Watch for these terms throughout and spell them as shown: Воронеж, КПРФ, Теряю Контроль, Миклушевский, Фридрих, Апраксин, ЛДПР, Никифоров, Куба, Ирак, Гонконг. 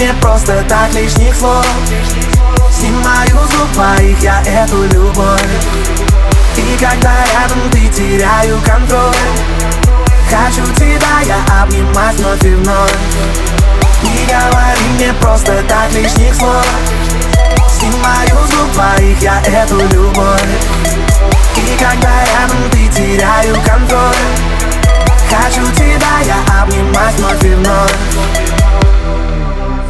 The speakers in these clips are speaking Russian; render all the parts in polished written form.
мне просто так лишних слов. Снимаю с губ твоих я эту любовь. И когда рядом ты, теряю контроль. Хочу тебя я обнимать вновь и вновь. Не говори мне просто так лишних слов. Снимаю с губ твоих я эту любовь. И когда рядом ты, теряю контроль. Хочу тебя я обнимать вновь и вновь.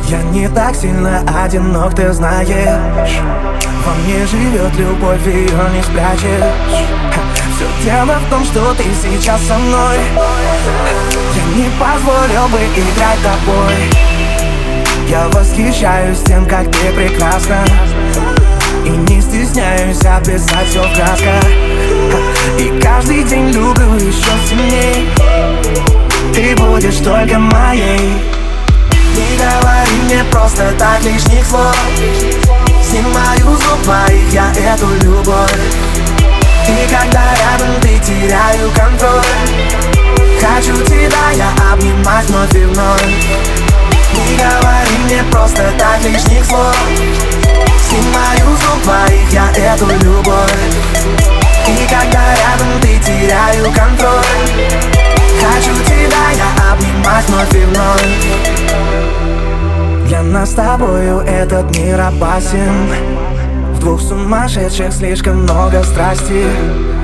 Я не так сильно одинок, ты знаешь. Во мне живет любовь, ее не спрячешь. Все дело в том, что ты сейчас со мной. Я не позволил бы играть тобой. Я восхищаюсь тем, как ты прекрасна. И не стесняюсь описать все в красках. И каждый день люблю еще сильней. Ты будешь только моей. Не говори мне просто так лишних слов. Снимаю с губ твоих я эту любовь. И когда рядом ты, теряю контроль. Хочу тебя я обнимать вновь и вновь. Не говори мне просто так лишних слов. Снимаю с губ твоих я эту любовь. И когда рядом ты, теряю контроль. Хочу тебя я обнимать вновь и вновь. Для нас с тобою этот мир опасен. В двух сумасшедших слишком много страсти.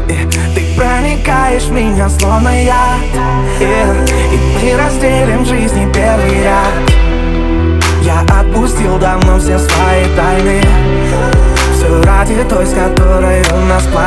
Ты проникаешь в меня, словно яд. И мы разделим жизни первый ряд. Я отпустил давно все свои тайны. Все ради той, с которой у нас плачет.